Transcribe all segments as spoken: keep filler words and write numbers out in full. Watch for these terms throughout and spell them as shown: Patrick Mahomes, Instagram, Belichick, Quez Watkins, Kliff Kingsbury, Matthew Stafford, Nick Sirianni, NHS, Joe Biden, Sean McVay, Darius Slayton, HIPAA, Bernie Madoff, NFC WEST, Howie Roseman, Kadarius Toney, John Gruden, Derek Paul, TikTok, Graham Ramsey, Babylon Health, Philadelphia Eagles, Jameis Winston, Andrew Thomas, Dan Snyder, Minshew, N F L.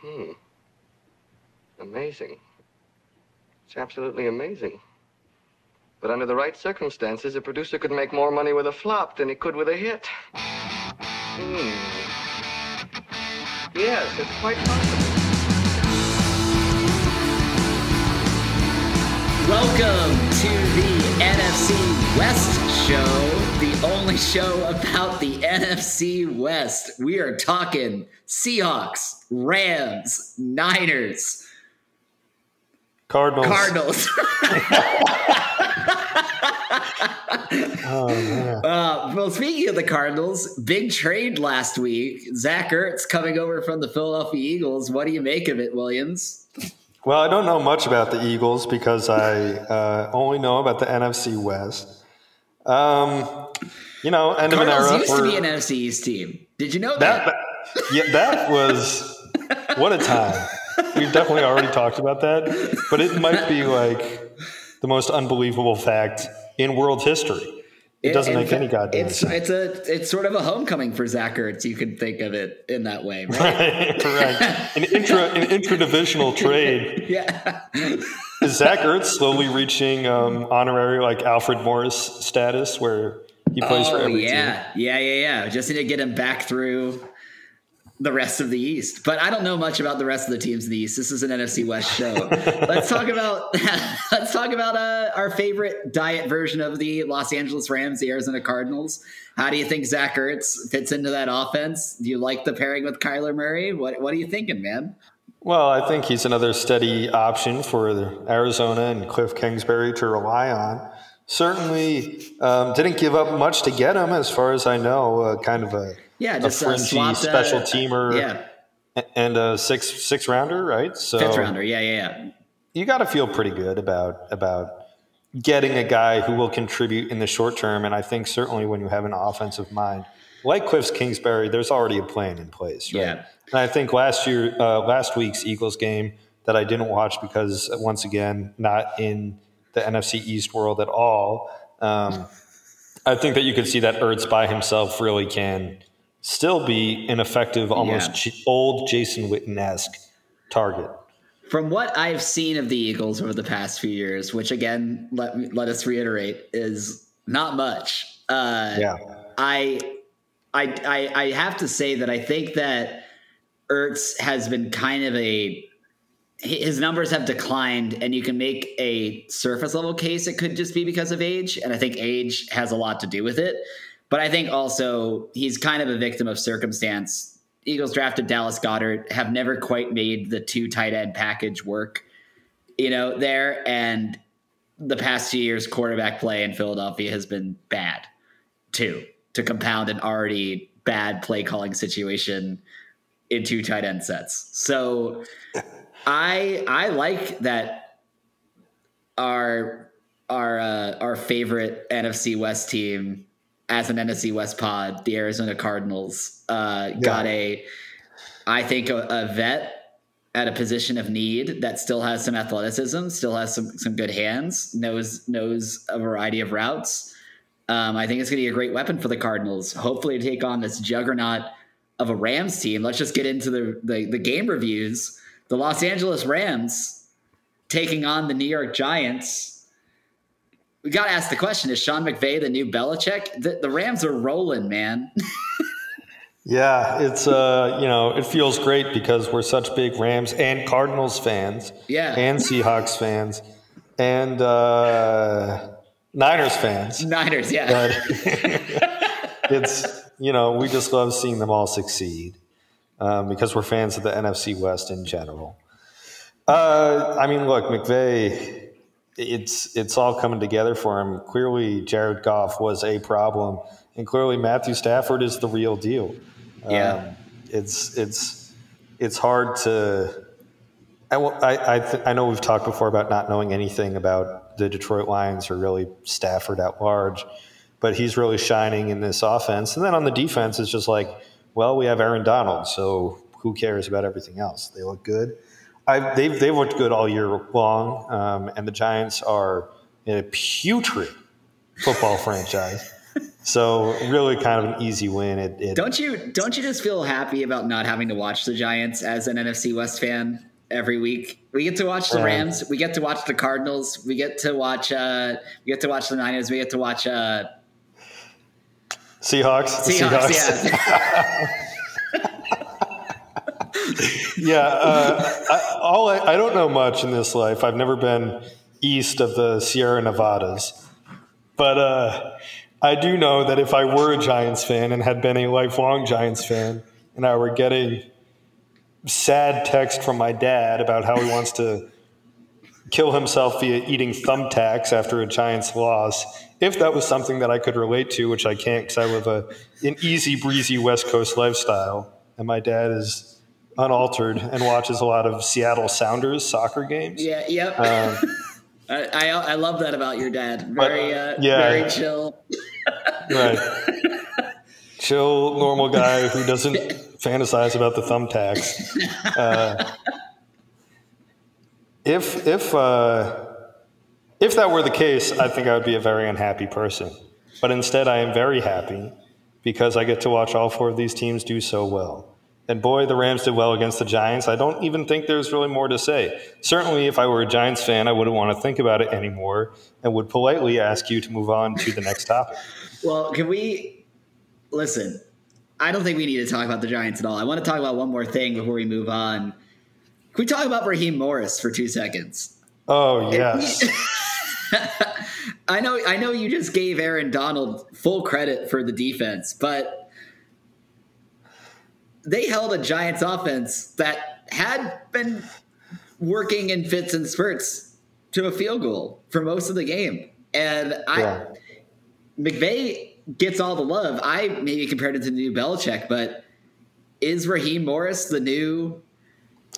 Hmm. Amazing. It's absolutely amazing. But under the right circumstances, a producer could make more money with a flop than he could with a hit. Hmm. Yes, it's quite possible. Welcome to the N F C West show, the only show about the N F C West. We are talking Seahawks, Rams, Niners, Cardinals. Cardinals. Oh, man. Uh, well, speaking of the Cardinals, big trade last week. Zach Ertz coming over from the Philadelphia Eagles. What do you make of it, Williams? Well, I don't know much about the Eagles because I uh, only know about the N F C West. Um, you know, end of an era. Cardinals used to be an N F C East team. Did you know that? that? Yeah, that was what a time. We've definitely already talked about that, but it might be like the most unbelievable fact in world history. It doesn't it, make any goddamn it's, sense. It's a, it's sort of a homecoming for Zach Ertz. You can think of it in that way, right? right, right. An intra, an intra-divisional trade. Yeah. Is Zach Ertz slowly reaching um, honorary like Alfred Morris status, where he plays oh, for every yeah. team? Yeah, yeah, yeah, yeah. Just need to get him back through the rest of the East. But I don't know much about the rest of the teams in the East. This is an N F C West show. Let's talk about let's talk about uh, our favorite diet version of the Los Angeles Rams, the Arizona Cardinals. How do you think Zach Ertz fits into that offense? Do you like the pairing with Kyler Murray? What What are you thinking, man? Well, I think he's another steady option for Arizona and Kliff Kingsbury to rely on. Certainly um, didn't give up much to get him, as far as I know. Uh, kind of a Yeah, just a fringy uh, special that, teamer uh, yeah. and a six six rounder, right? So fifth rounder, yeah, yeah, yeah. You got to feel pretty good about about getting a guy who will contribute in the short term, and I think certainly when you have an offensive mind like Kliff Kingsbury, there's already a plan in place, right? Yeah. And I think last year, uh, last week's Eagles game that I didn't watch because once again, not in the N F C East world at all. Um, I think that you could see that Ertz by himself really can still be an effective, almost yeah. old Jason Witten-esque target. From what I've seen of the Eagles over the past few years, which again, let me, let us reiterate, is not much. Uh, yeah. I, I, I, I have to say that I think that Ertz has been kind of a, his numbers have declined, and you can make a surface level case. It could just be because of age. And I think age has a lot to do with it. But I think also he's kind of a victim of circumstance. Eagles drafted Dallas Goedert, have never quite made the two tight end package work, you know, there. And the past few years, quarterback play in Philadelphia has been bad, too, to compound an already bad play calling situation in two tight end sets. So I I like that our, our, uh, our favorite N F C West team, as an N F C West pod, the Arizona Cardinals uh, yeah. got a, I think, a, a vet at a position of need that still has some athleticism, still has some some good hands, knows knows a variety of routes. Um, I think it's going to be a great weapon for the Cardinals, hopefully to take on this juggernaut of a Rams team. Let's just get into the the, the game reviews. The Los Angeles Rams taking on the New York Giants. We got to ask the question, is Sean McVay the new Belichick? The, the Rams are rolling, man. yeah, it's, uh, you know, it feels great because we're such big Rams and Cardinals fans. Yeah. And Seahawks fans. And uh, Niners fans. Niners, yeah. It's, you know, we just love seeing them all succeed um, because we're fans of the N F C West in general. Uh, I mean, look, McVay... It's it's all coming together for him. Clearly, Jared Goff was a problem, and clearly Matthew Stafford is the real deal. Yeah, um, it's it's it's hard to. I I I, th- I know we've talked before about not knowing anything about the Detroit Lions or really Stafford at large, but he's really shining in this offense. And then on the defense, it's just like, well, we have Aaron Donald, so who cares about everything else? They look good. I've, they've, they've looked good all year long, um, and the Giants are in a putrid football franchise. So really kind of an easy win. It, it, don't you don't you just feel happy about not having to watch the Giants as an N F C West fan every week? We get to watch the Rams. We get to watch the Cardinals. We get to watch uh, we get to watch the Niners. We get to watch uh, Seahawks. Seahawks, Seahawks. Yeah. yeah, uh, I, all I, I don't know much in this life. I've never been east of the Sierra Nevadas. But uh, I do know that if I were a Giants fan and had been a lifelong Giants fan and I were getting sad text from my dad about how he wants to kill himself via eating thumbtacks after a Giants loss, if that was something that I could relate to, which I can't because I live a, an easy breezy West Coast lifestyle, and my dad is unaltered and watches a lot of Seattle Sounders soccer games. Yeah, yep. Um, I, I I love that about your dad. Very, but, uh, yeah, very chill. Right. Chill, normal guy who doesn't fantasize about the thumbtacks. Uh, if if uh, if that were the case, I think I would be a very unhappy person. But instead, I am very happy because I get to watch all four of these teams do so well. And boy, the Rams did well against the Giants. I don't even think there's really more to say. Certainly, if I were a Giants fan, I wouldn't want to think about it anymore and would politely ask you to move on to the next topic. Well, can we – listen, I don't think we need to talk about the Giants at all. I want to talk about one more thing before we move on. Can we talk about Raheem Morris for two seconds? Oh, yes. I know, I know you just gave Aaron Donald full credit for the defense, but – they held a Giants offense that had been working in fits and spurts to a field goal for most of the game. And I, yeah. McVay gets all the love. I maybe compared it to the new Belichick, but is Raheem Morris the new?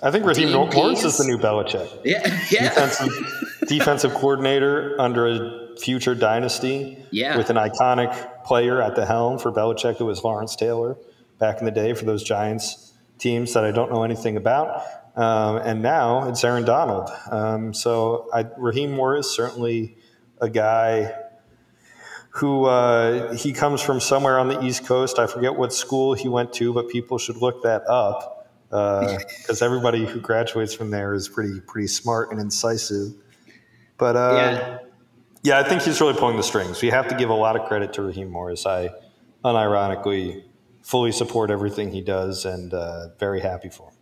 I think Raheem Morris is the new Belichick. Yeah. yeah. Defensive, defensive coordinator under a future dynasty yeah. with an iconic player at the helm. For Belichick, it was Lawrence Taylor back in the day for those Giants teams that I don't know anything about. Um, and now it's Aaron Donald. Um, so I, Raheem Morris, certainly a guy who uh, he comes from somewhere on the East Coast. I forget what school he went to, but people should look that up because uh, everybody who graduates from there is pretty pretty smart and incisive. But, uh, yeah. yeah, I think he's really pulling the strings. We have to give a lot of credit to Raheem Morris. I unironically fully support everything he does and uh, very happy for him.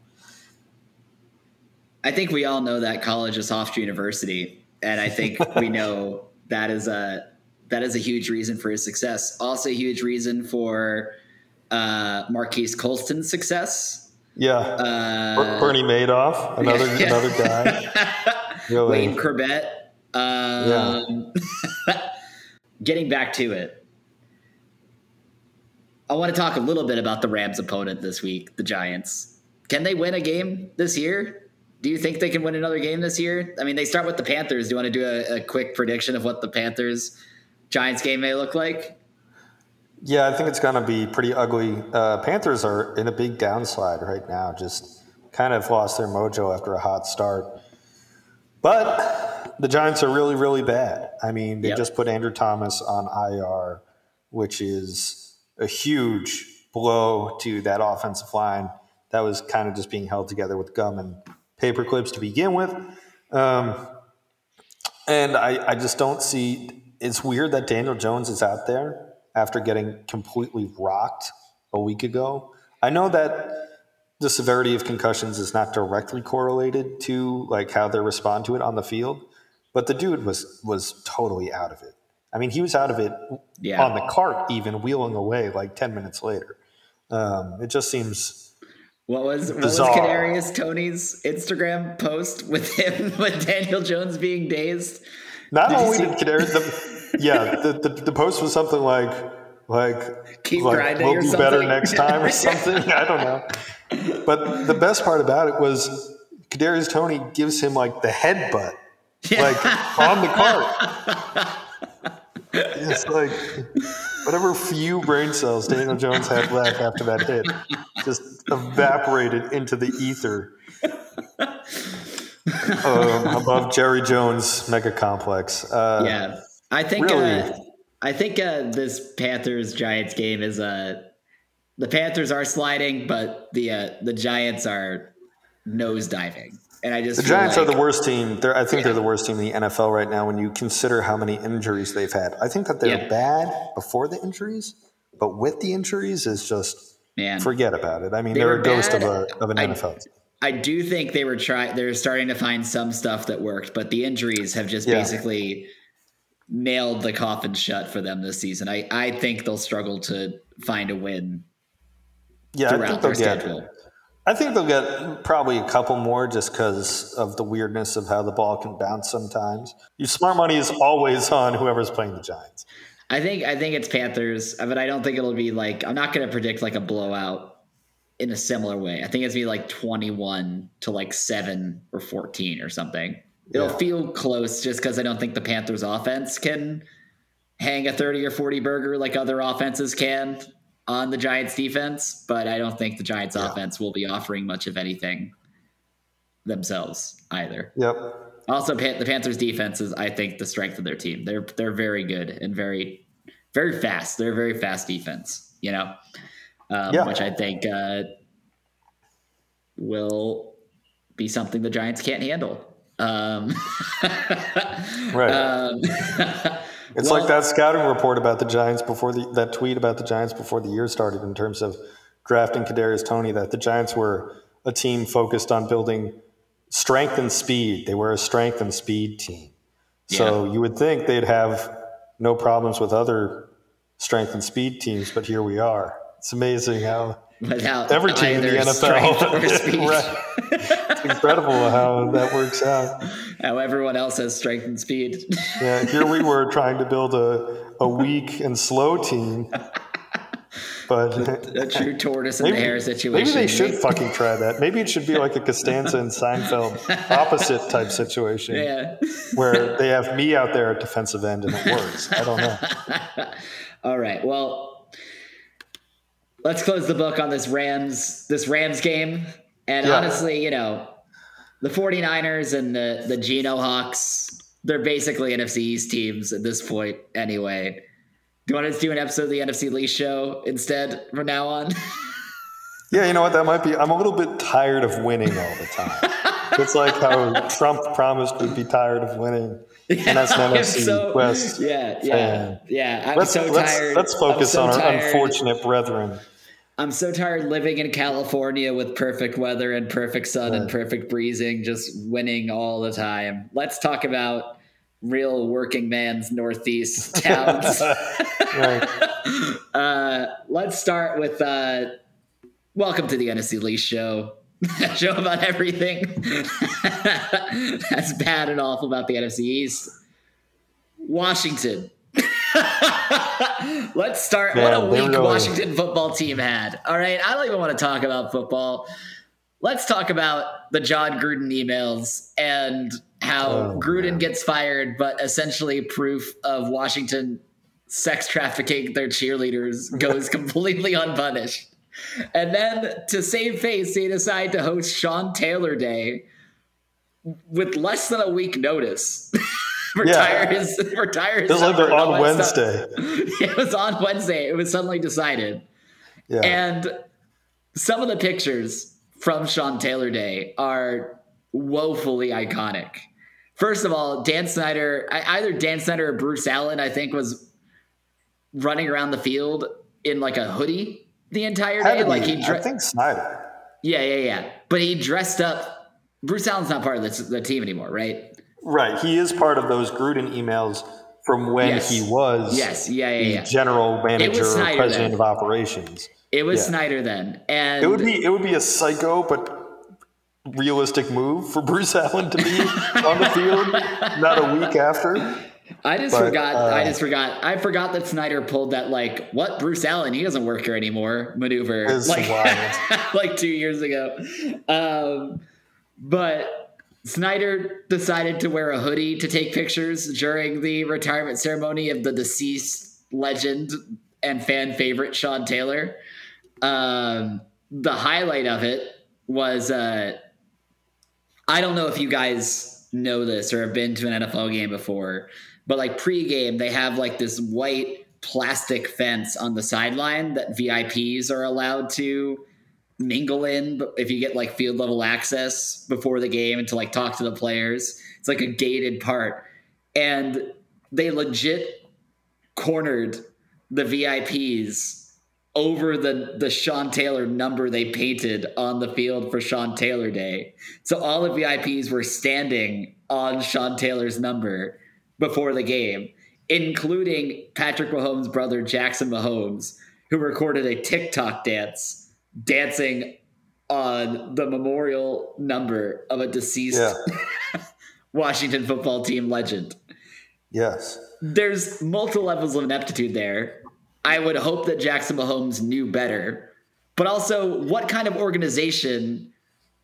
I think we all know that college is off to university, and I think we know that is a that is a huge reason for his success. Also a huge reason for uh, Marquise Colston's success. Yeah. Uh, Bernie Madoff, another yeah. another guy. Really. Wayne Corbett. Um, yeah. Getting back to it. I want to talk a little bit about the Rams' opponent this week, the Giants. Can they win a game this year? Do you think they can win another game this year? I mean, they start with the Panthers. Do you want to do a, a quick prediction of what the Panthers-Giants game may look like? Yeah, I think it's going to be pretty ugly. Uh, Panthers are in a big downslide right now, just kind of lost their mojo after a hot start. But the Giants are really, really bad. I mean, they yep. just put Andrew Thomas on I R, which is a huge blow to that offensive line that was kind of just being held together with gum and paper clips to begin with. Um, and I, I just don't see – it's weird that Daniel Jones is out there after getting completely rocked a week ago. I know that the severity of concussions is not directly correlated to like how they respond to it on the field, but the dude was was totally out of it. I mean, he was out of it yeah. on the cart, even wheeling away like ten minutes later. Um, it just seems what was bizarre. What was Kadarius Toney's Instagram post with him with Daniel Jones being dazed? Not did only did Kadarius, the, yeah, the, the the post was something like like keep like, grinding, we'll do better next time or something. I don't know. But the best part about it was Kadarius Toney gives him like the headbutt, yeah. like on the cart. It's like whatever few brain cells Daniel Jones had left after that hit just evaporated into the ether um, above Jerry Jones mega complex. Uh, yeah, I think really, uh, I think uh, this Panthers-Giants game is uh, – the Panthers are sliding, but the uh, the Giants are nosediving. And I just the Giants like, are the worst team. They're, I think yeah. they're the worst team in the N F L right now when you consider how many injuries they've had. I think that they're yeah. bad before the injuries, but with the injuries is just Man. forget about it. I mean, they they're a ghost of, a, of an I, N F L team. I do think they were trying. They're starting to find some stuff that worked, but the injuries have just yeah. basically nailed the coffin shut for them this season. I, I think they'll struggle to find a win. Yeah, I think they'll schedule. get. I think they'll get probably a couple more just because of the weirdness of how the ball can bounce sometimes. Your smart money is always on whoever's playing the Giants. I think I think it's Panthers, but I don't think it'll be like I'm not going to predict like a blowout. In a similar way, I think it's gonna be like twenty-one to like seven or fourteen or something. It'll yeah. feel close just because I don't think the Panthers' offense can hang a thirty or forty burger like other offenses can on the Giants' defense. But I don't think the Giants' yeah. offense will be offering much of anything themselves either. Yep. Also, the Panthers' defense is, I think, the strength of their team. They're they're very good and very very fast. They're a very fast defense. You know. Um, yeah. Which I think uh, will be something the Giants can't handle. Um, right. Um, it's well, like that scouting report about the Giants before the that tweet about the Giants before the year started in terms of drafting Kadarius Toney, that the Giants were a team focused on building strength and speed. They were a strength and speed team. So yeah. you would think they'd have no problems with other strength and speed teams, but here we are. It's amazing how Without every team in the N F L, right. It's incredible how that works out. How everyone else has strength and speed. Yeah, here we were trying to build a, a weak and slow team. But a true tortoise in maybe, the hare situation. Maybe they should fucking try that. Maybe it should be like a Costanza and Seinfeld opposite type situation yeah. where they have me out there at defensive end and it works. I don't know. All right, well. Let's close the book on this Rams, this Rams game. And yeah. honestly, you know, the 49ers and the, the Geno Hawks, they're basically N F C East teams at this point anyway. Do you want to do an episode of the N F C Least show instead from now on? Yeah, you know what? That might be – I'm a little bit tired of winning all the time. It's like how Trump promised we'd be tired of winning. Yeah, and that's an N F C so, West. Yeah, yeah, fan. yeah. I'm let's, so tired. Let's, let's focus so on our tired. unfortunate brethren. I'm so tired living in California with perfect weather and perfect sun right. and perfect breezing, just winning all the time. Let's talk about real working man's Northeast towns. uh, let's start with uh, welcome to the N F C Least show. That show about everything that's bad and awful about the N F C East. Washington. Let's start. Man, what a weak really... Washington football team had. All right. I don't even want to talk about football. Let's talk about the John Gruden emails and how oh, Gruden man. gets fired, but essentially proof of Washington sex trafficking their cheerleaders goes completely unpunished. And then to save face, they decide to host Sean Taylor Day with less than a week notice. retire yeah. his retire his. It was like they're on Wednesday. It was on Wednesday. It was suddenly decided. Yeah. And some of the pictures from Sean Taylor Day are woefully iconic. First of all, Dan Snyder, either Dan Snyder or Bruce Allen, I think, was running around the field in like a hoodie. The entire day, like he, dre- I think Snyder. Yeah, yeah, yeah. But he dressed up. Bruce Allen's not part of the, the team anymore, right? Right. He is part of those Gruden emails from when yes. he was, yes, yeah, yeah, the yeah. general manager or president then. of operations. It was yeah. Snyder then, and it would be it would be a psycho but realistic move for Bruce Allen to be on the field not a week after. I just but, forgot. Uh, I just forgot. I forgot that Snyder pulled that like what Bruce Allen, he doesn't work here anymore maneuver like, like two years ago. Um, but Snyder decided to wear a hoodie to take pictures during the retirement ceremony of the deceased legend and fan favorite Sean Taylor. Um, the highlight of it was uh, I don't know if you guys know this or have been to an N F L game before. But like pregame, they have like this white plastic fence on the sideline that V I Ps are allowed to mingle in. But if you get like field level access before the game and to like talk to the players, it's like a gated part. And they legit cornered the V I Ps over the, the Sean Taylor number they painted on the field for Sean Taylor Day. So all the V I Ps were standing on Sean Taylor's number before the game, including Patrick Mahomes' brother, Jackson Mahomes, who recorded a TikTok dance dancing on the memorial number of a deceased yeah. Washington football team legend. Yes. There's multiple levels of ineptitude there. I would hope that Jackson Mahomes knew better, but also what kind of organization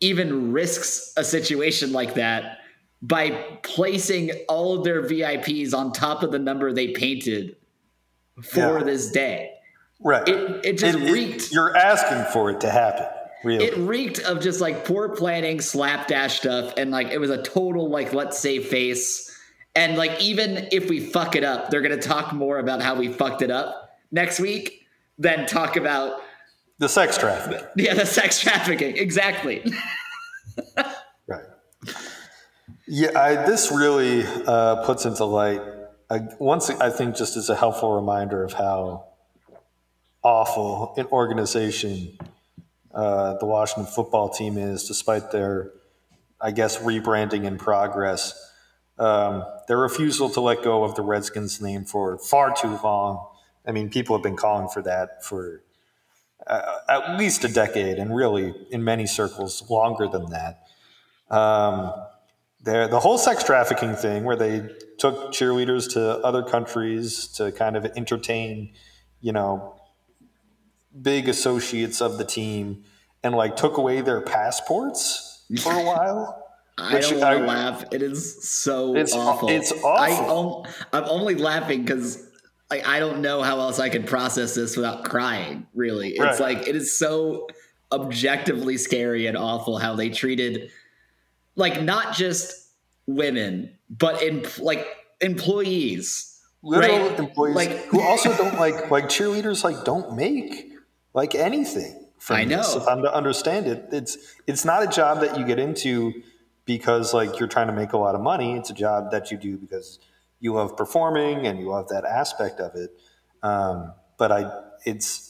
even risks a situation like that by placing all of their V I Ps on top of the number they painted for yeah. this day. Right. It, it just it, reeked. It, you're asking for it to happen. Really. It reeked of just like poor planning, slapdash stuff. And like, it was a total, like, let's save face. And like, even if we fuck it up, they're going to talk more about how we fucked it up next week than talk about the sex trafficking. Yeah. The sex trafficking. Exactly. Right. Yeah, I, this really uh, puts into light, I, once I think just as a helpful reminder of how awful an organization uh, the Washington football team is, despite their, I guess, rebranding in progress. Um, their refusal to let go of the Redskins name for far too long. I mean, people have been calling for that for uh, at least a decade, and really, in many circles, longer than that. Um They're, the whole sex trafficking thing where they took cheerleaders to other countries to kind of entertain, you know, big associates of the team, and like took away their passports for a while. I don't want to laugh. It is so it's, awful. It's awful. I, I'm only laughing because I, I don't know how else I could process this without crying, really. It's right. like it is so objectively scary and awful how they treated – like not just women, but in like employees, literal right? employees, like, who also don't like like cheerleaders. Like, don't make like anything. From I know. This, if I'm to understand it, it's it's not a job that you get into because like you're trying to make a lot of money. It's a job that you do because you love performing and you love that aspect of it. Um, but I, it's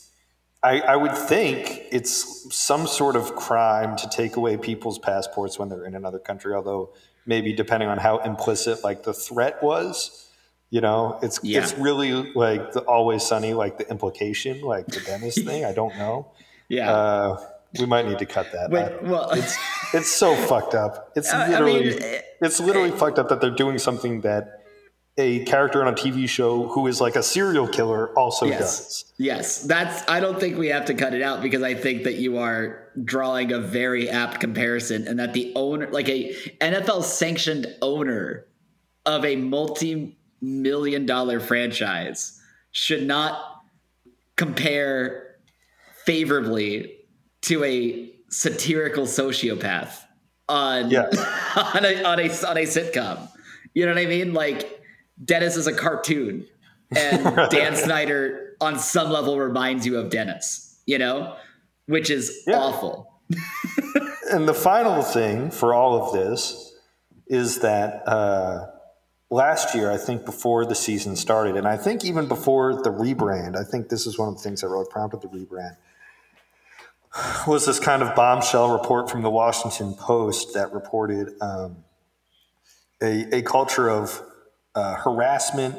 I, I would think it's some sort of crime to take away people's passports when they're in another country, although maybe depending on how implicit like the threat was, you know, it's yeah. it's really like the Always Sunny, like the implication, like the Dennis thing. I don't know. Yeah. Uh, we might need to cut that. Wait, well, it's, it's so fucked up. It's literally, I mean, it, it's literally it, fucked up that they're doing something that a character on a T V show who is like a serial killer also yes. does. Yes. That's, I don't think we have to cut it out because I think that you are drawing a very apt comparison, and that the owner, like a N F L sanctioned owner of a multi-million dollar franchise, should not compare favorably to a satirical sociopath on, yeah. on a, on a, on a sitcom. You know what I mean? Like, Dennis is a cartoon, and Dan Snyder on some level reminds you of Dennis, you know, which is yeah. awful. And the final thing for all of this is that uh, last year, I think before the season started, and I think even before the rebrand, I think this is one of the things that really prompted the rebrand, was this kind of bombshell report from the Washington Post that reported um, a, a culture of Uh, harassment,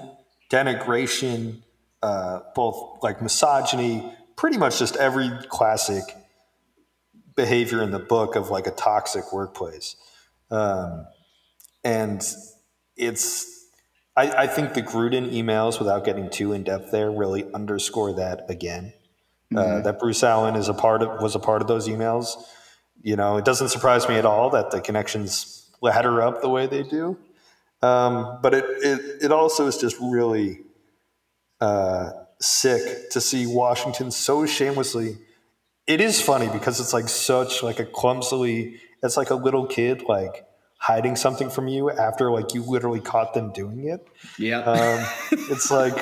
denigration, uh, both like misogyny, pretty much just every classic behavior in the book of like a toxic workplace. Um, and it's, I, I think the Gruden emails, without getting too in depth there, really underscore that again, mm-hmm. uh, that Bruce Allen is a part of, was a part of those emails. You know, it doesn't surprise me at all that the connections ladder up the way they do. Um, but it, it, it also is just really uh, sick to see Washington so shamelessly. It is funny because it's like such like a clumsily, it's like a little kid, like hiding something from you after like you literally caught them doing it. Yeah. Um, it's like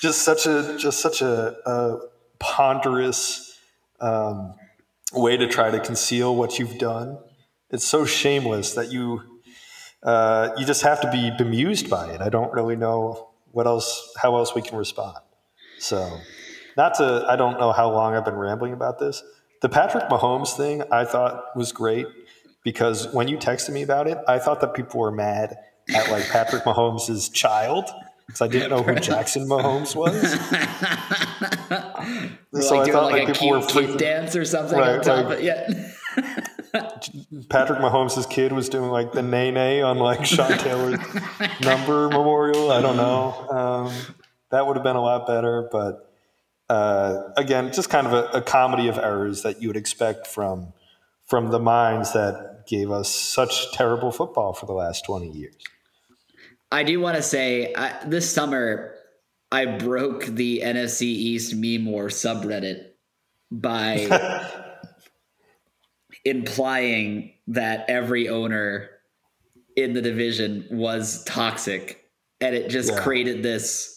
just such a, just such a, a ponderous um, way to try to conceal what you've done. It's so shameless that you, uh, you just have to be bemused by it. I don't really know what else, how else we can respond. So not to, I don't know how long I've been rambling about this. The Patrick Mahomes thing I thought was great because when you texted me about it, I thought that people were mad at like Patrick Mahomes' child because I didn't know who Jackson Mahomes was. So like I thought like, like people were flipping dance or something. Right, on top like, of, yeah. Patrick Mahomes' kid was doing like the nay-nay on like Sean Taylor's number memorial. I don't know. Um, that would have been a lot better. But uh, again, just kind of a, a comedy of errors that you would expect from from the minds that gave us such terrible football for the last twenty years. I do want to say I, this summer I broke the N F C East meme war subreddit by – implying that every owner in the division was toxic, and it just yeah. created this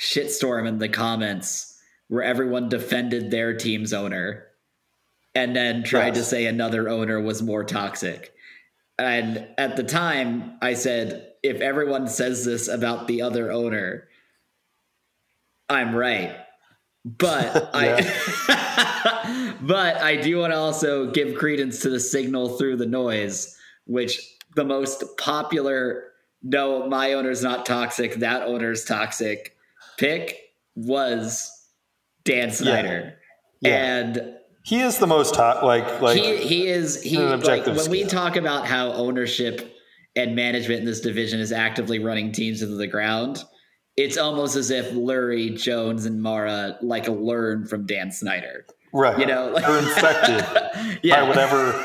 shitstorm in the comments where everyone defended their team's owner and then tried yes. to say another owner was more toxic. And at the time I said, if everyone says this about the other owner, I'm right. But I, but I do want to also give credence to the signal through the noise, which the most popular, no, my owner's not toxic, that owner's toxic pick was Dan Snyder. Yeah. Yeah. And he is the most hot, like, like he, he is, he, like, when scale. we talk about how ownership and management in this division is actively running teams into the ground, it's almost as if Lurie, Jones, and Mara like learn from Dan Snyder. Right. You know, like, they're infected yeah. by whatever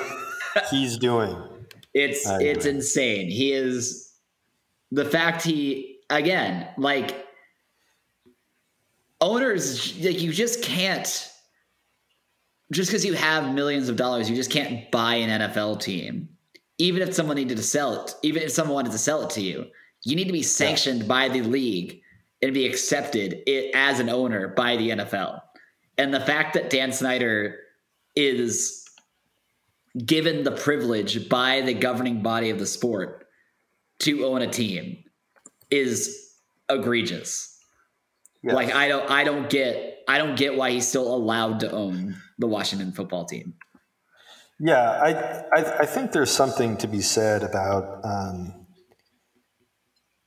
he's doing. It's I it's agree. insane. He is the fact he again, like owners, like you just can't just because you have millions of dollars, you just can't buy an N F L team. Even if someone needed to sell it, even if someone wanted to sell it to you, you need to be sanctioned yeah. by the league. And be accepted it as an owner by the N F L. And the fact that Dan Snyder is given the privilege by the governing body of the sport to own a team is egregious. Yes. Like I don't, I don't get, I don't get why he's still allowed to own the Washington football team. Yeah. I, I, I think there's something to be said about um,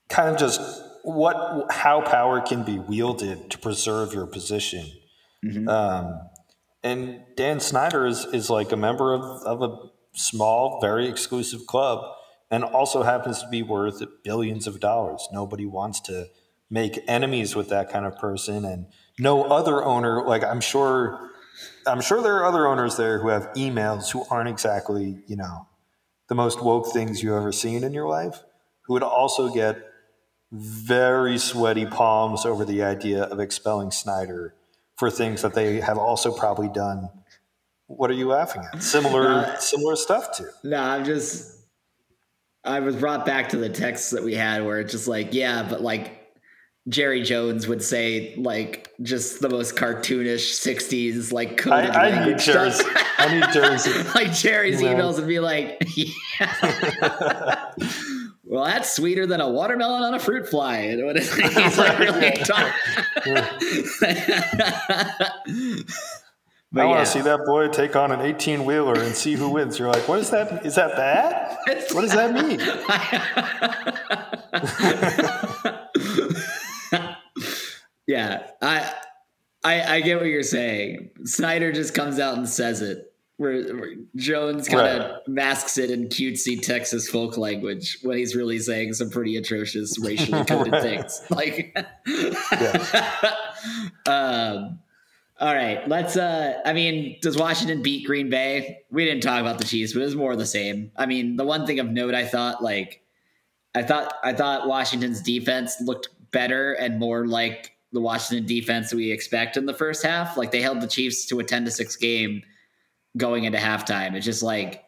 kind of just, what, how power can be wielded to preserve your position. Mm-hmm. Um, and Dan Snyder is, is like a member of, of a small, very exclusive club and also happens to be worth billions of dollars. Nobody wants to make enemies with that kind of person, and no other owner, like I'm sure, I'm sure there are other owners there who have emails who aren't exactly, you know, the most woke things you've ever seen in your life, who would also get very sweaty palms over the idea of expelling Snyder for things that they have also probably done. What are you laughing at? Similar, uh, similar stuff to. No, I'm just, I was brought back to the texts that we had where it's just like, yeah, but like Jerry Jones would say like just the most cartoonish sixties, like coded I, I language need Jerry's, I need Jerry's. Like Jerry's yeah. emails would be like, yeah. Well, that's sweeter than a watermelon on a fruit fly. And he's like really talking. I yeah. want to see that boy take on an eighteen-wheeler and see who wins. You're like, what is that? Is that bad? What does that mean? yeah, I, I, I get what you're saying. Snyder just comes out and says it. Where, where Jones kind of right. masks it in cutesy Texas folk language when he's really saying some pretty atrocious racially coded right. things. Like, um, all right, let's. Uh, I mean, does Washington beat Green Bay? We didn't talk about the Chiefs, but it was more of the same. I mean, the one thing of note, I thought, like, I thought, I thought Washington's defense looked better and more like the Washington defense we expect in the first half. Like, they held the Chiefs to a ten to six game. Going into halftime. It's just like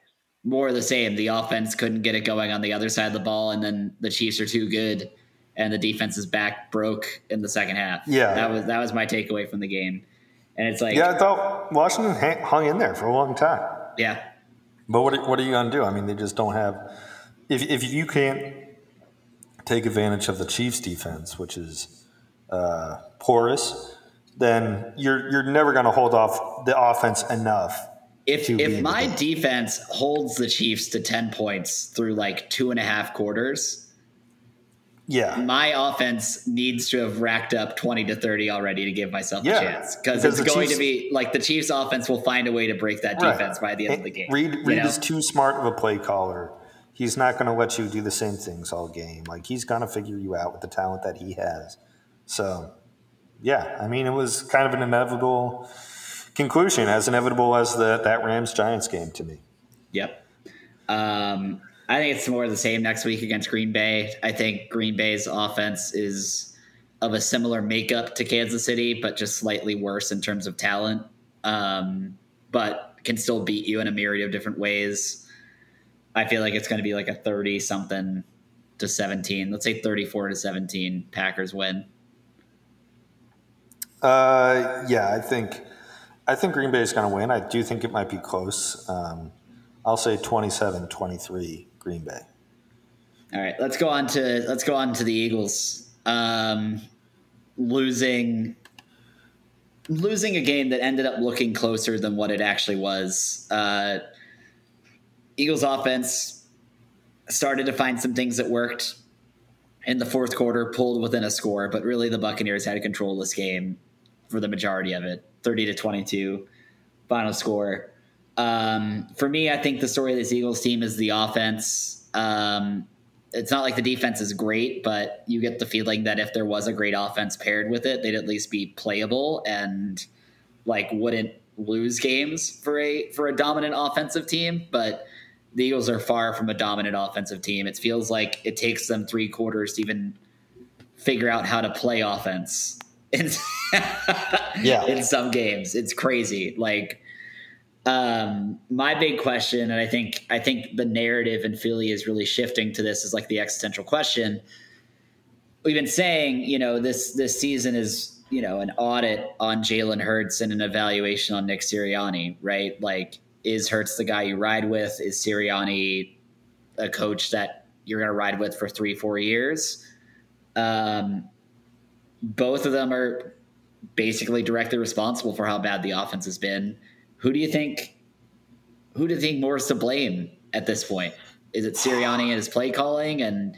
more of the same. The offense couldn't get it going on the other side of the ball, and then the Chiefs are too good, and the defense's back broke in the second half. Yeah, that was that was my takeaway from the game. And it's like, yeah, I thought Washington hung in there for a long time. Yeah, but what what are you gonna do? I mean, they just don't have. If if you can't take advantage of the Chiefs' defense, which is uh, porous, then you're you're never going to hold off the offense enough. If if my defense holds the Chiefs to ten points through like two and a half quarters, yeah, my offense needs to have racked up twenty to thirty already to give myself yeah. a chance, because it's going Chiefs, to be like the Chiefs' offense will find a way to break that defense right. by the end and of the game. Reed, Reed you know? is too smart of a play caller. He's not going to let you do the same things all game. Like, he's going to figure you out with the talent that he has. So. Yeah, I mean, it was kind of an inevitable conclusion, as inevitable as the, that Rams-Giants game to me. Yep. Um, I think it's more of the same next week against Green Bay. I think Green Bay's offense is of a similar makeup to Kansas City, but just slightly worse in terms of talent, um, but can still beat you in a myriad of different ways. I feel like it's going to be like a thirty-something to seventeen. Let's say thirty-four to seventeen Packers win. Uh, yeah, I think I think Green Bay is going to win. I do think it might be close. Um, I'll say twenty-seven twenty-three Green Bay. All right, let's go on to let's go on to the Eagles. Um, losing losing a game that ended up looking closer than what it actually was. Uh, Eagles offense started to find some things that worked in the fourth quarter, pulled within a score, but really the Buccaneers had control of this game for the majority of it. thirty to twenty-two final score. Um, for me, I think the story of this Eagles team is the offense. Um, it's not like the defense is great, but you get the feeling that if there was a great offense paired with it, they'd at least be playable and like wouldn't lose games for a, for a dominant offensive team. But the Eagles are far from a dominant offensive team. It feels like it takes them three quarters to even figure out how to play offense in, yeah. in some games. It's crazy. Like, um, my big question, and I think I think the narrative in Philly is really shifting to this, is like the existential question. We've been saying, you know, this this season is, you know, an audit on Jalen Hurts and an evaluation on Nick Sirianni, right? Like, is Hurts the guy you ride with? Is Sirianni a coach that you're going to ride with for three, four years? Um, both of them are basically directly responsible for how bad the offense has been. Who do you think? Who do you think more is to blame at this point? Is it Sirianni and his play calling and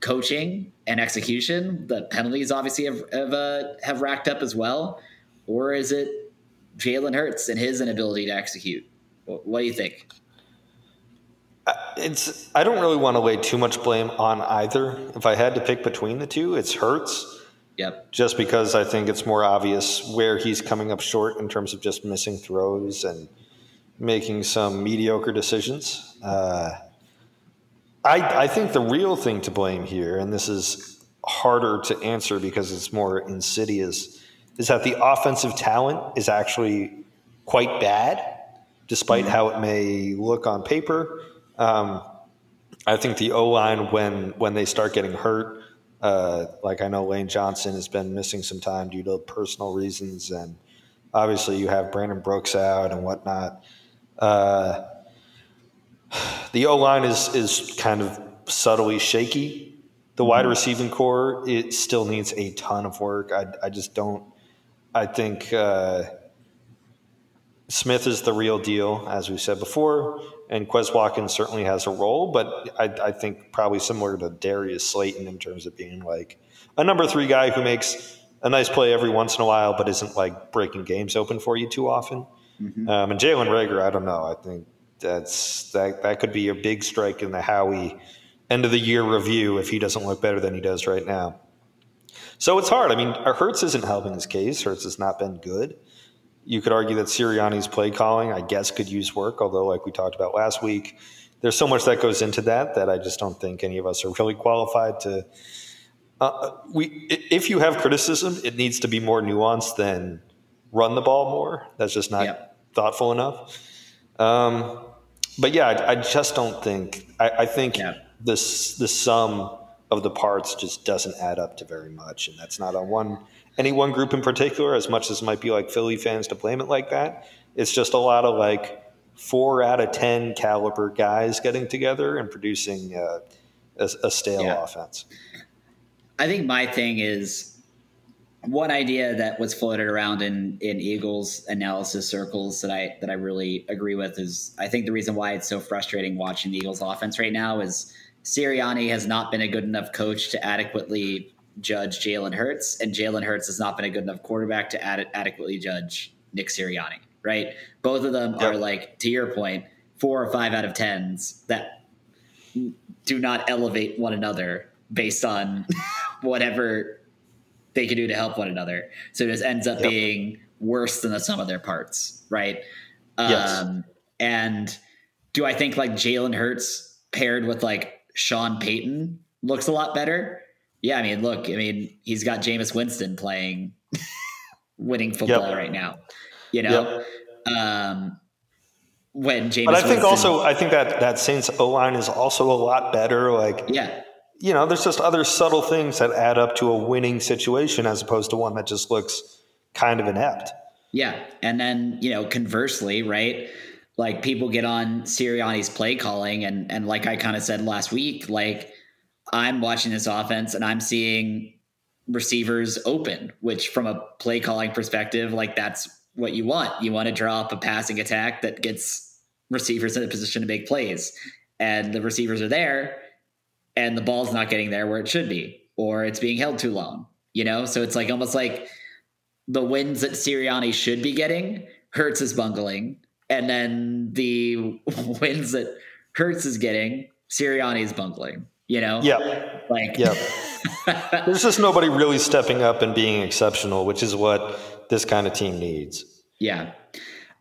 coaching and execution? The penalties obviously have have, uh, have racked up as well, or is it Jalen Hurts and his inability to execute? What do you think? It's. I don't really want to lay too much blame on either. If I had to pick between the two, it's Hurts. Yep. Just because I think it's more obvious where he's coming up short in terms of just missing throws and making some mediocre decisions. Uh, I, I think the real thing to blame here, and this is harder to answer because it's more insidious, is that the offensive talent is actually quite bad. Despite how it may look on paper, um, I think the O-line, when when they start getting hurt, uh, like I know Lane Johnson has been missing some time due to personal reasons, and obviously you have Brandon Brooks out and whatnot. Uh, the O-line is is kind of subtly shaky. The wide receiving core, it still needs a ton of work. I, I just don't – I think uh, – Smith is the real deal, as we said before, and Quez Watkins certainly has a role, but I, I think probably similar to Darius Slayton in terms of being like a number three guy who makes a nice play every once in a while, but isn't like breaking games open for you too often. Mm-hmm. Um, and Jalen Reagor, I don't know. I think that's that that could be a big strike in the Howie end of the year review if he doesn't look better than he does right now. So it's hard. I mean, Hurts isn't helping his case. Hurts has not been good. You could argue that Sirianni's play calling, I guess, could use work, although like we talked about last week, there's so much that goes into that that I just don't think any of us are really qualified to uh, – we. If you have criticism, it needs to be more nuanced than run the ball more. That's just not yep. thoughtful enough. Um, But yeah, I, I just don't think, I, I think yeah. this, the sum of the parts just doesn't add up to very much. And that's not on one, any one group in particular, as much as it might be like Philly fans to blame it like that. It's just a lot of like four out of ten caliber guys getting together and producing uh, a, a stale yeah. offense. I think my thing is one idea that was floated around in, in Eagles analysis circles that I, that I really agree with is I think the reason why it's so frustrating watching the Eagles offense right now is Sirianni has not been a good enough coach to adequately judge Jalen Hurts, and Jalen Hurts has not been a good enough quarterback to ad- adequately judge Nick Sirianni, right? Both of them yep. are, like, to your point, four or five out of tens that do not elevate one another based on whatever they can do to help one another. So it just ends up yep. being worse than the sum of their parts, right? Yes. Um, and do I think, like, Jalen Hurts paired with, like, Sean Payton looks a lot better? Yeah, I mean, look, I mean, he's got Jameis Winston playing winning football yep. right now. You know, yep. um, when James, but I think Winston, also, I think that that Saints O line is also a lot better. Like, yeah, you know, there's just other subtle things that add up to a winning situation as opposed to one that just looks kind of inept. Yeah. And then, you know, conversely, right. Like people get on Sirianni's play calling. And, and like I kind of said last week, like I'm watching this offense and I'm seeing receivers open, which from a play calling perspective, like that's what you want. You want to drop a passing attack that gets receivers in a position to make plays, and the receivers are there and the ball's not getting there where it should be, or it's being held too long, you know? So it's like, almost like the wins that Sirianni should be getting, Hurts is bungling. And then the wins that Hurts is getting, Sirianni is bungling, you know? Yeah. Like, yeah. There's just nobody really stepping up and being exceptional, which is what this kind of team needs. Yeah.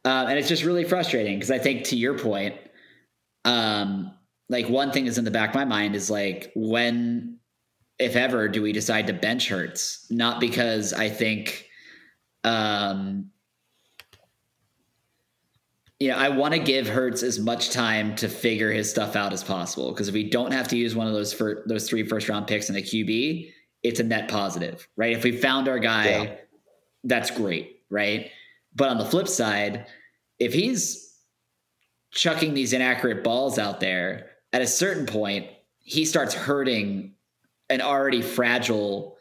Uh, and it's just really frustrating because I think to your point, um, like one thing that's in the back of my mind is like, when, if ever, do we decide to bench Hurts? Not because I think, um, you know, I want to give Hurts as much time to figure his stuff out as possible. Because if we don't have to use one of those for those three first round picks in a Q B, it's a net positive, right? If we found our guy, yeah. that's great, right? But on the flip side, if he's chucking these inaccurate balls out there, at a certain point, he starts hurting an already fragile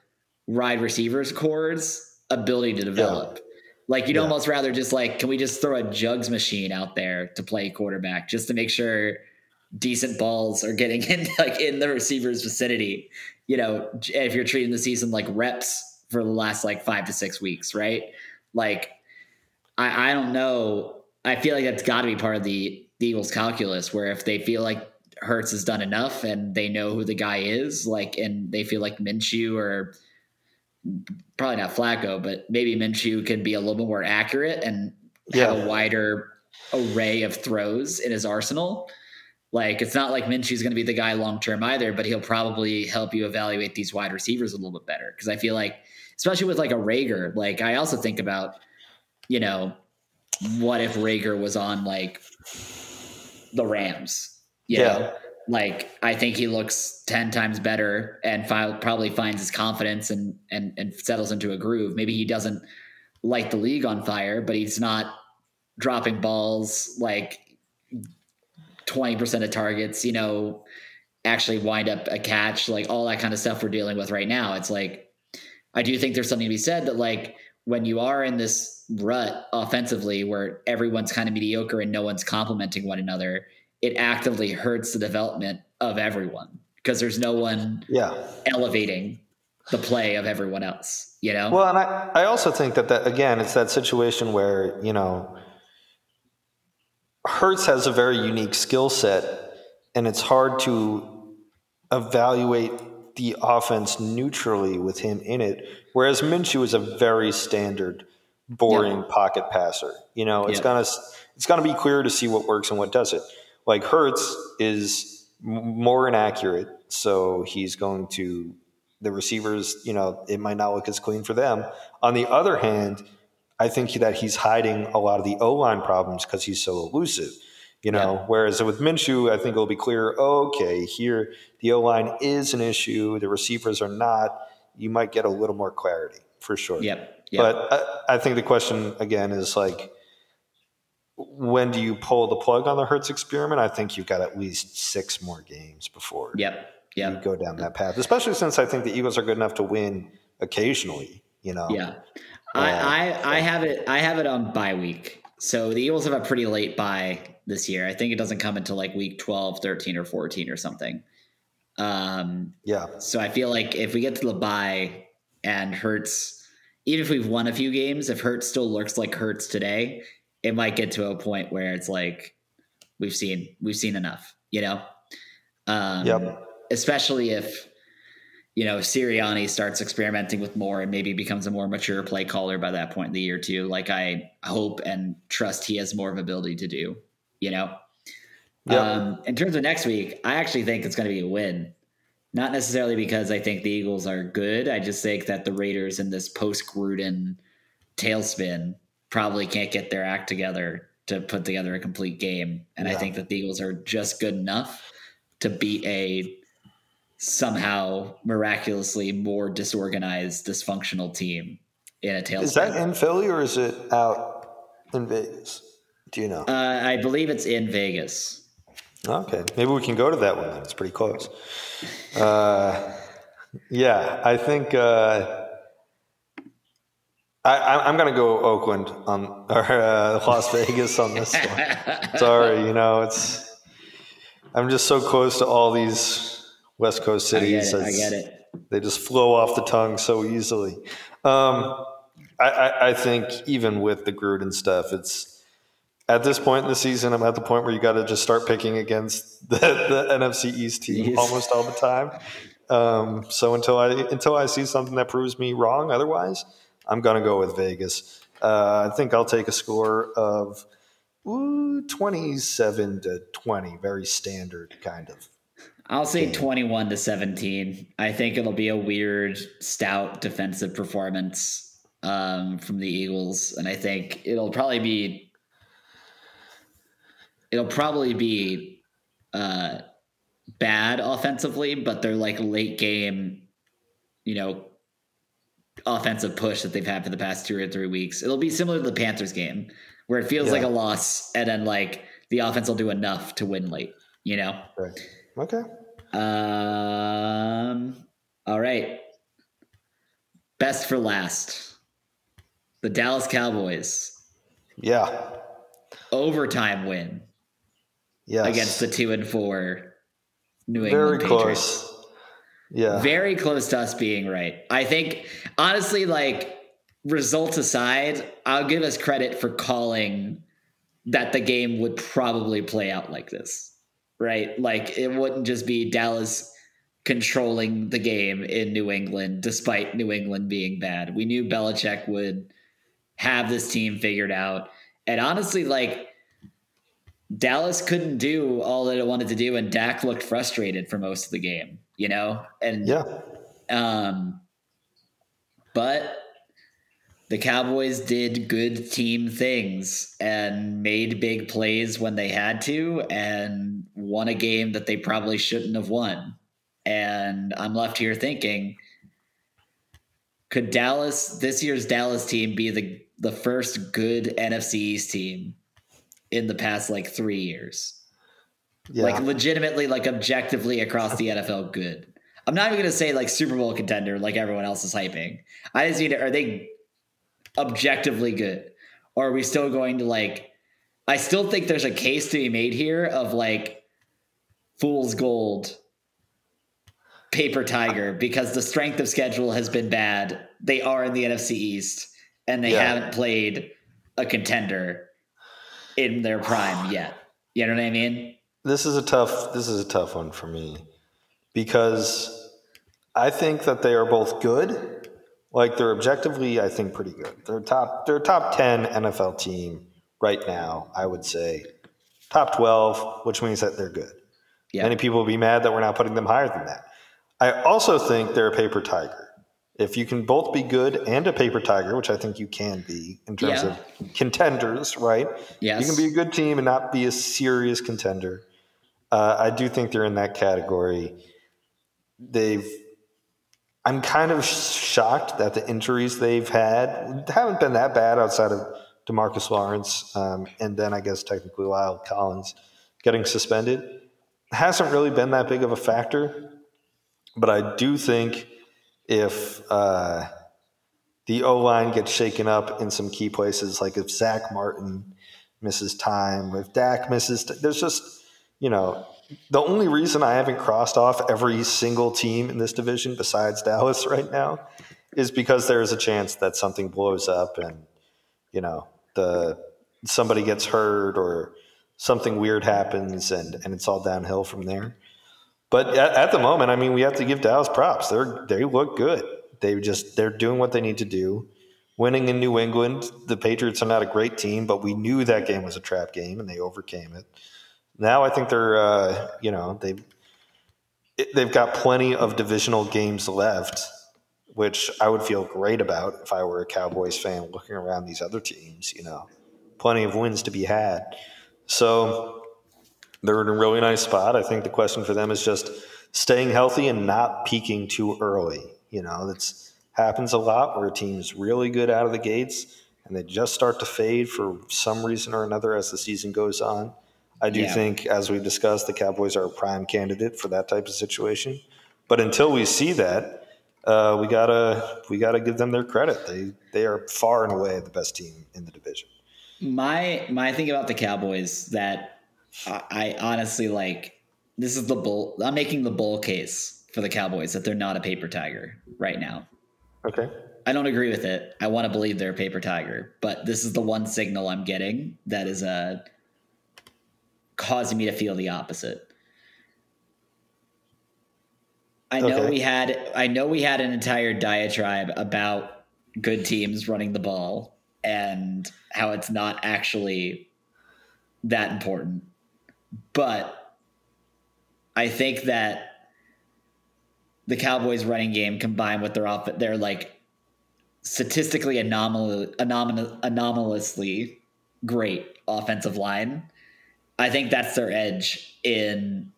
wide receivers corps' ability to develop. Yeah. Like you'd yeah. almost rather just like, can we just throw a jugs machine out there to play quarterback just to make sure decent balls are getting in, like in the receiver's vicinity, you know, if you're treating the season like reps for the last like five to six weeks, right? Like, I, I don't know. I feel like that's got to be part of the, the Eagles' calculus, where if they feel like Hurts has done enough and they know who the guy is, like, and they feel like Minshew or probably not Flacco, but maybe Minshew can be a little bit more accurate and yeah. have a wider array of throws in his arsenal. Like, it's not like Minshew's going to be the guy long-term either, but he'll probably help you evaluate these wide receivers a little bit better. Because I feel like, especially with like a Rager, like I also think about, you know, what if Rager was on like the Rams, you yeah. know, like I think he looks ten times better and fi- probably finds his confidence and, and, and settles into a groove. Maybe he doesn't light the league on fire, but he's not dropping balls like twenty percent of targets, you know, actually wind up a catch, like all that kind of stuff we're dealing with right now. It's like, I do think there's something to be said that like when you are in this rut offensively where everyone's kind of mediocre and no one's complimenting one another, it actively hurts the development of everyone because there's no one yeah. elevating the play of everyone else, you know? Well, and I, I also think that, that again, it's that situation where, you know, Hurts has a very unique skill set, and it's hard to evaluate the offense neutrally with him in it, whereas Minshew is a very standard, boring yeah. pocket passer. You know, it's yeah. gonna it's gonna be clear to see what works and what doesn't. Like Hurts is more inaccurate, so he's going to the receivers. You know, it might not look as clean for them. On the other hand, I think that he's hiding a lot of the O-line problems because he's so elusive. You know, yeah. Whereas with Minshew, I think it'll be clear, okay, here the O-line is an issue, the receivers are not. You might get a little more clarity for sure. Yep. yep. But I, I think the question, again, is like, when do you pull the plug on the Hurts experiment? I think you've got at least six more games before yep. Yep. you go down that path, especially since I think the Eagles are good enough to win occasionally, you know? Yeah. I, uh, I, I have it. I have it on bye week. So the Eagles have a pretty late bye this year. I think it doesn't come until like week twelve, thirteen or fourteen or something. Um, yeah. So I feel like if we get to the bye and Hurts, even if we've won a few games, if Hurts still looks like Hurts today, it might get to a point where it's like, we've seen, we've seen enough, you know? Um, yep. Especially if, you know, Sirianni starts experimenting with more and maybe becomes a more mature play caller by that point in the year too. Like I hope and trust he has more of ability to do, you know? Yep. Um, in terms of next week, I actually think it's going to be a win. Not necessarily because I think the Eagles are good. I just think that the Raiders in this post-Gruden tailspin probably can't get their act together to put together a complete game. And yeah. I think that the Eagles are just good enough to beat a somehow miraculously more disorganized, dysfunctional team in a tailspin. Is that in Philly or is it out in Vegas? Do you know? Uh, I believe it's in Vegas. Okay. Maybe we can go to that one. It's pretty close. Uh, yeah, I think uh, I, I'm going to go Oakland on or uh, Las Vegas on this one. Sorry, you know, it's I'm just so close to all these West Coast cities. I get it. I get it. They just flow off the tongue so easily. Um, I, I, I think even with the Gruden stuff, it's at this point in the season, I'm at the point where you got to just start picking against the, the N F C East team Jeez. almost all the time. Um, so until I until I see something that proves me wrong otherwise, I'm going to go with Vegas. Uh, I think I'll take a score of ooh, twenty-seven to twenty, very standard kind of. I'll say game. twenty-one to seventeen. I think it'll be a weird, stout defensive performance um, from the Eagles, and I think it'll probably be It'll probably be uh, bad offensively, but they're like late game, you know, offensive push that they've had for the past two or three weeks. It'll be similar to the Panthers game where it feels yeah. like a loss and then like the offense will do enough to win late, you know? Right. Okay. Um. All right. Best for last. The Dallas Cowboys. Yeah. Overtime win. Yes. Against the two and four New England Patriots. Very close. Yeah. Very close to us being right. I think, honestly, like, results aside, I'll give us credit for calling that the game would probably play out like this, right? Like, it wouldn't just be Dallas controlling the game in New England, despite New England being bad. We knew Belichick would have this team figured out. And honestly, like, Dallas couldn't do all that it wanted to do, and Dak looked frustrated for most of the game, you know? And yeah. Um, but the Cowboys did good team things and made big plays when they had to and won a game that they probably shouldn't have won. And I'm left here thinking, could Dallas, this year's Dallas team, be the the first good N F C East team in the past, like, three years, yeah. like legitimately, like objectively across the N F L good. I'm not even going to say like Super Bowl contender, like everyone else is hyping. I just need to, are they objectively good? Or are we still going to like, I still think there's a case to be made here of like fool's gold, paper tiger, because the strength of schedule has been bad. They are in the N F C East. And they yeah. haven't played a contender in their prime yet. You know what I mean? This is a tough. This is a tough one for me because I think that they are both good. Like they're objectively, I think, pretty good. They're top. They're top ten N F L team right now. I would say top twelve, which means that they're good. Yeah. Many people will be mad that we're not putting them higher than that. I also think they're a paper tiger. if you can both be good and a paper tiger, which I think you can be in terms yeah. of contenders, right? Yes. You can be a good team and not be a serious contender. Uh, I do think they're in that category. They've, I'm kind of shocked that the injuries they've had haven't been that bad outside of DeMarcus Lawrence. Um, and then I guess technically Lyle Collins getting suspended hasn't really been that big of a factor. But I do think if uh, the O-line gets shaken up in some key places, like if Zach Martin misses time, if Dak misses, t- there's just, you know, the only reason I haven't crossed off every single team in this division besides Dallas right now is because there is a chance that something blows up and, you know, the somebody gets hurt or something weird happens and, and it's all downhill from there. But at, at the moment, I mean, we have to give Dallas props. They're, they look good. They just, they're doing what they need to do. Winning in New England, the Patriots are not a great team, but we knew that game was a trap game and they overcame it. Now I think they're, uh, you know, they they've got plenty of divisional games left, which I would feel great about if I were a Cowboys fan looking around these other teams. You know, plenty of wins to be had. So they're in a really nice spot. I think the question for them is just staying healthy and not peaking too early. You know, that's happens a lot where a team's really good out of the gates and they just start to fade for some reason or another as the season goes on. I do yeah. think, as we've discussed, the Cowboys are a prime candidate for that type of situation. But until we see that, uh, we gotta we gotta give them their credit. They they are far and away the best team in the division. My my thing about the Cowboys that I, I honestly like. This is the bull. I'm making the bull case for the Cowboys that they're not a paper tiger right now. Okay. I don't agree with it. I want to believe they're a paper tiger, but this is the one signal I'm getting that is a. causing me to feel the opposite. I know okay. we had, I know we had an entire diatribe about good teams running the ball and how it's not actually that important. But I think that the Cowboys running game combined with their off, they're like statistically anomal- anomal- anomalously great offensive line. I think that's their edge in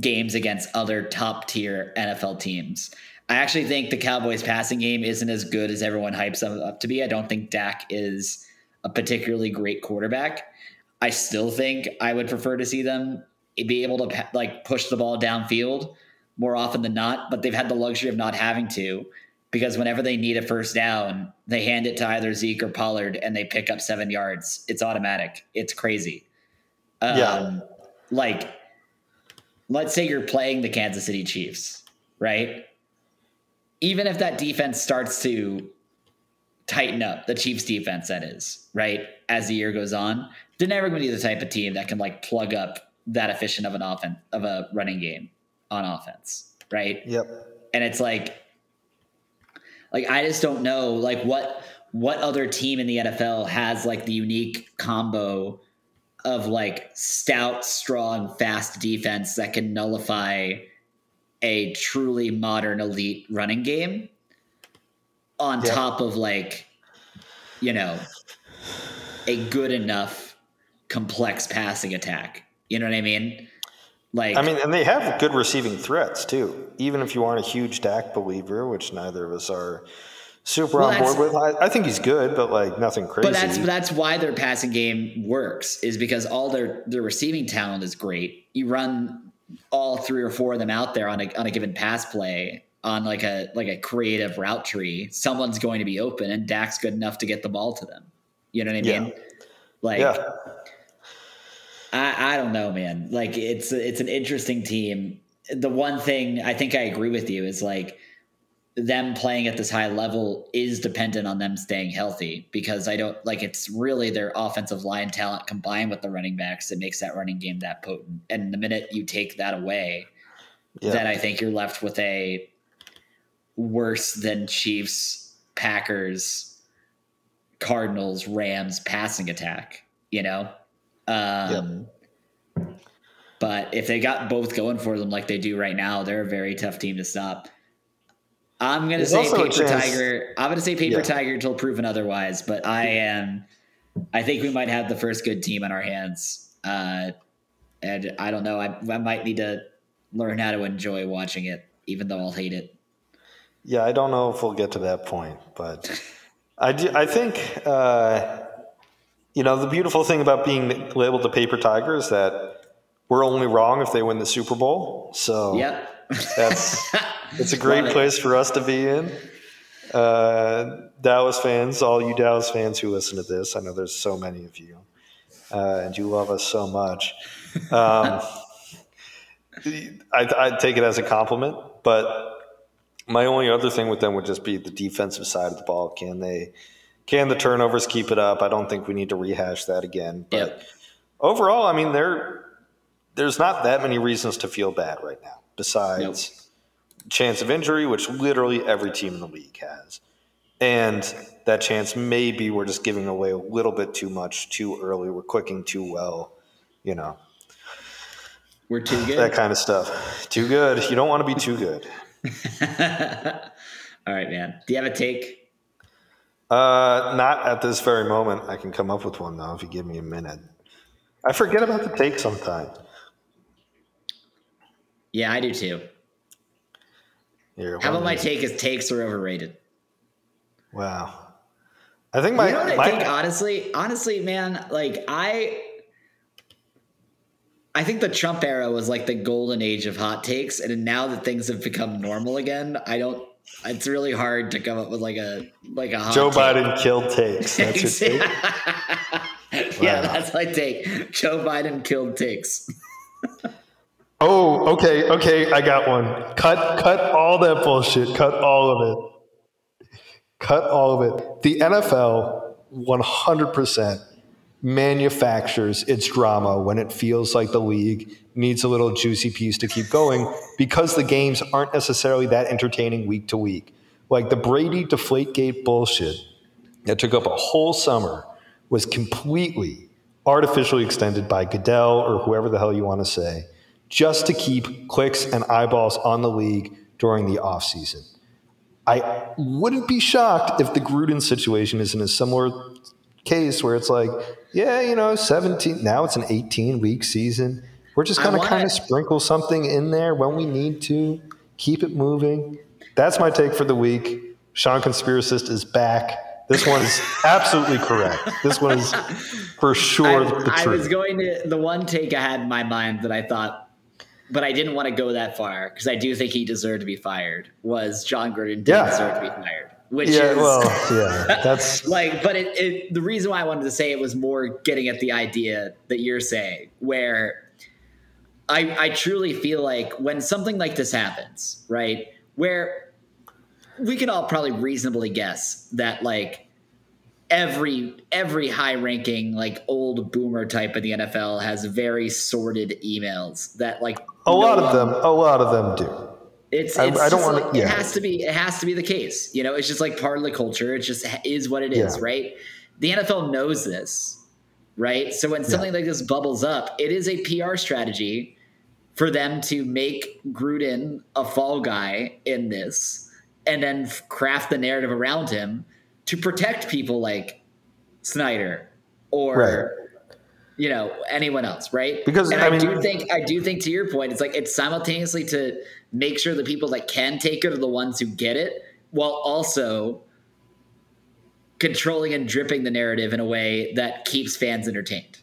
games against other top tier N F L teams. I actually think the Cowboys passing game isn't as good as everyone hypes them up to be. I don't think Dak is a particularly great quarterback. I still think I would prefer to see them be able to like push the ball downfield more often than not, but they've had the luxury of not having to because whenever they need a first down, they hand it to either Zeke or Pollard and they pick up seven yards. It's automatic. It's crazy. Yeah. Um, like, let's say you're playing the Kansas City Chiefs, right? Even if that defense starts to tighten up, the Chiefs defense that is, right? As the year goes on, they're never going to be the type of team that can like plug up that efficient of an offense of a running game on offense, right? Yep. And it's like, like I just don't know, like what what other team in the N F L has like the unique combo of like stout, strong, fast defense that can nullify a truly modern elite running game on yeah. top of like, you know, a good enough complex passing attack. You know what I mean? Like, I mean, and they have good receiving threats too, even if you aren't a huge Dak believer, which neither of us are super well, on board with. I, I think he's good, but like nothing crazy. But that's, but that's why their passing game works, is because all their, their receiving talent is great. You run all three or four of them out there on a, on a given pass play on like a, like a creative route tree, someone's going to be open and Dak's good enough to get the ball to them. You know what I mean? Yeah. Like, yeah. I, I don't know, man. Like it's, it's an interesting team. The one thing I think I agree with you is like them playing at this high level is dependent on them staying healthy, because I don't like, it's really their offensive line talent combined with the running backs that makes that running game that potent. And the minute you take that away, yeah. then I think you're left with a worse than Chiefs, Packers, Cardinals, Rams passing attack, you know? Um, yep. But if they got both going for them like they do right now, they're a very tough team to stop. I'm going to say paper tiger. I'm going to say paper yeah. tiger until proven otherwise, but I am, I think we might have the first good team on our hands. Uh, and I don't know. I, I might need to learn how to enjoy watching it, even though I'll hate it. Yeah. I don't know if we'll get to that point, but I do, I think, uh, you know, the beautiful thing about being labeled the paper tiger is that we're only wrong if they win the Super Bowl. So yep. that's, it's a great place for us to be in. Uh, Dallas fans, all you Dallas fans who listen to this, I know there's so many of you, uh, and you love us so much. Um, I, I take it as a compliment, but my only other thing with them would just be the defensive side of the ball. Can they, can the turnovers keep it up? I don't think we need to rehash that again, but yep. overall, I mean, they're, there's not that many reasons to feel bad right now, besides nope. chance of injury, which literally every team in the league has. And that chance, maybe we're just giving away a little bit too much too early. We're clicking too well, you know. We're too good. That kind of stuff. Too good. You don't want to be too good. All right, man. Do you have a take? Uh, not at this very moment. I can come up with one, though, if you give me a minute. I forget about the take sometimes. Yeah, I do, too. Here, How about minute. my take is takes are overrated? Wow. I think my... You know what I my, think, honestly? Honestly, man, like, I... I think the Trump era was, like, the golden age of hot takes, and now that things have become normal again, I don't... It's really hard to come up with, like, a like a hot Joe take. Biden killed takes. That's your take? Yeah, wow. That's my take. Joe Biden killed takes. Oh, okay, okay, I got one. Cut cut all that bullshit. Cut all of it. Cut all of it. The N F L one hundred percent manufactures its drama when it feels like the league needs a little juicy piece to keep going, because the games aren't necessarily that entertaining week to week. Like the Brady Deflategate bullshit that took up a whole summer was completely artificially extended by Goodell or whoever the hell you want to say, just to keep clicks and eyeballs on the league during the offseason. I wouldn't be shocked if the Gruden situation is in a similar case where it's like, yeah, you know, seventeen, now it's an eighteen-week season. We're just going to kind of sprinkle something in there when we need to. Keep it moving. That's my take for the week. Sean Conspiracist is back. This one is absolutely correct. This one is for sure I, the truth. I was going to – the one take I had in my mind that I thought – but I didn't want to go that far because I do think he deserved to be fired. Was John Gruden did yeah. deserve to be fired? Which yeah, is well, yeah, that's like. But it, it, the reason why I wanted to say it was more getting at the idea that you're saying, where I, I truly feel like when something like this happens, right, where we can all probably reasonably guess that like every every high ranking like old boomer type in the N F L has very sordid emails that like. A no lot of them, a lot of them do. It's, it's I, I don't want like, yeah. It has to be, it has to be the case. You know, it's just like part of the culture. It just is what it is, yeah. right? The N F L knows this, right? So when something yeah. like this bubbles up, it is a P R strategy for them to make Gruden a fall guy in this and then craft the narrative around him to protect people like Snyder or, right. you know, anyone else, right? Because and I, I mean, do think I do think to your point, it's like it's simultaneously to make sure the people that can take it are the ones who get it, while also controlling and dripping the narrative in a way that keeps fans entertained.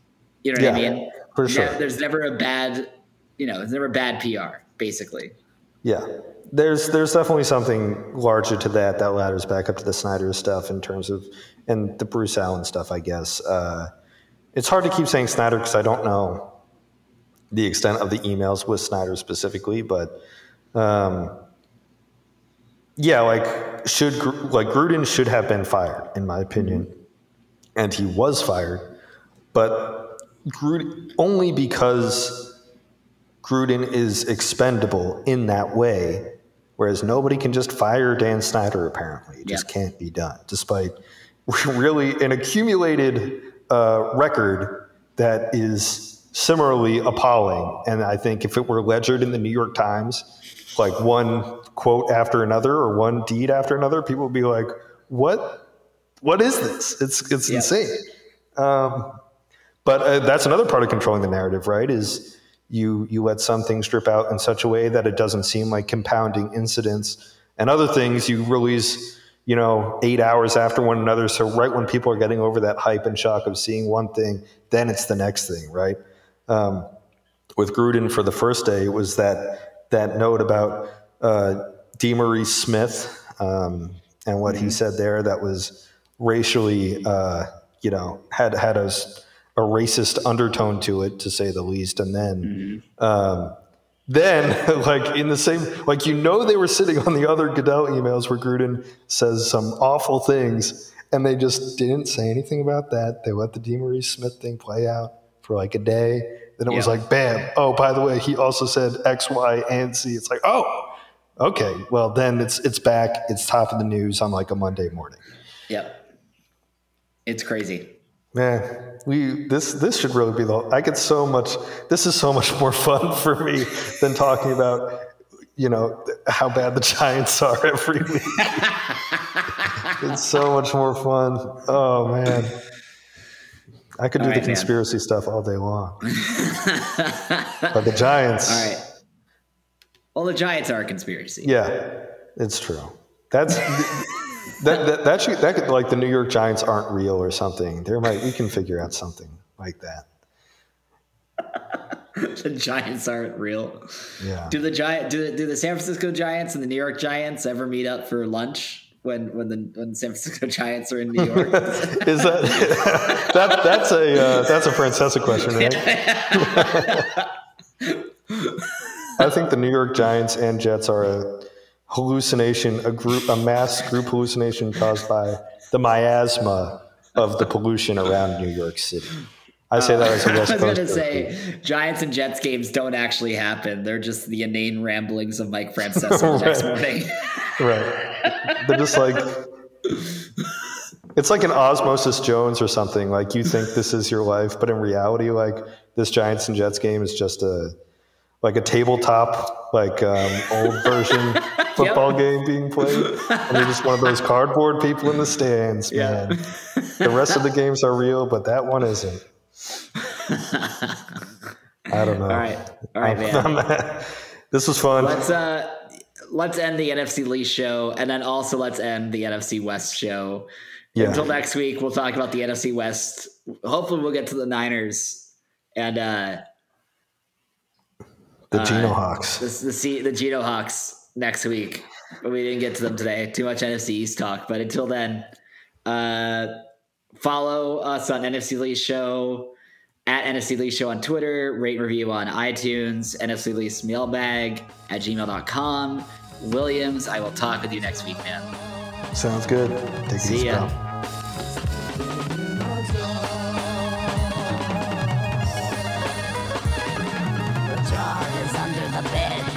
You know what yeah, I mean? For sure. Never, there's never a bad, you know, there's never bad P R, basically. Yeah, there's there's definitely something larger to that that ladders back up to the Snyder stuff in terms of and the Bruce Allen stuff, I guess. Uh, It's hard to keep saying Snyder because I don't know the extent of the emails with Snyder specifically, but um, yeah, like should like Gruden should have been fired in my opinion, and he was fired, but Gruden, only because Gruden is expendable in that way, whereas nobody can just fire Dan Snyder apparently. It yeah. just can't be done, despite really an accumulated. Uh, record that is similarly appalling. And I think if it were ledgered in the New York Times, like one quote after another or one deed after another, people would be like, what, what is this? It's, it's yeah. insane. Um, but uh, that's another part of controlling the narrative, right? Is you, you let some things drip out in such a way that it doesn't seem like compounding incidents, and other things you release, you know, eight hours after one another. So right when people are getting over that hype and shock of seeing one thing, then it's the next thing, right? Um, with Gruden for the first day, it was that, that note about uh, DeMaurice Smith um, and what he said there that was racially, uh, you know, had, had a, a racist undertone to it, to say the least. And then, mm-hmm. um, Then, like in the same, like, you know, they were sitting on the other Goodell emails where Gruden says some awful things, and they just didn't say anything about that. They let the DeMaurice Smith thing play out for like a day. Then it yeah. was like, bam. Oh, by the way, he also said X, Y, and Z. It's like, oh, okay. Well, then it's it's back. It's top of the news on like a Monday morning. Yeah, it's crazy. Man, we this this should really be the. I get so much. This is so much more fun for me than talking about, you know, how bad the Giants are every week. It's so much more fun. Oh man, I could all do right, the conspiracy man. stuff all day long. But the Giants. All right. Well, the Giants are a conspiracy. Yeah, it's true. That's. That, that that should that could, like the New York Giants aren't real or something. There might we can figure out something like that. The Giants aren't real. Yeah. Do the Giant do do the San Francisco Giants and the New York Giants ever meet up for lunch when when the when San Francisco Giants are in New York? Is that that that's a uh, that's a Francesa question, right? I think the New York Giants and Jets are a hallucination, a group, a mass group hallucination caused by the miasma of the pollution around New York City. I say that as a West Coast. I was going to say, Giants and Jets games don't actually happen. They're just the inane ramblings of Mike Francesa the next morning. Right. They're just like, it's like an Osmosis Jones or something. Like, you think this is your life, but in reality, like, this Giants and Jets game is just a, like a tabletop, like um, old version football yep. game being played. And you're just one of those cardboard people in the stands, yeah. man. The rest of the games are real, but that one isn't. I don't know. All right, all right, I'm, man. I'm, this was fun. Let's uh, let's end the N F C Least show, and then also let's end the N F C West show. Yeah. Until next week, we'll talk about the N F C West. Hopefully, we'll get to the Niners and. Uh, The Geno uh, Hawks. The, the, C, the Geno Hawks next week. But we didn't get to them today. Too much N F C East talk. But until then, uh, follow us on N F C Least Show, at N F C Least Show on Twitter, rate and review on iTunes, N F C Least mailbag at gmail dot com. Williams, I will talk with you next week, man. Sounds good. Take it easy, bro. Under the bed.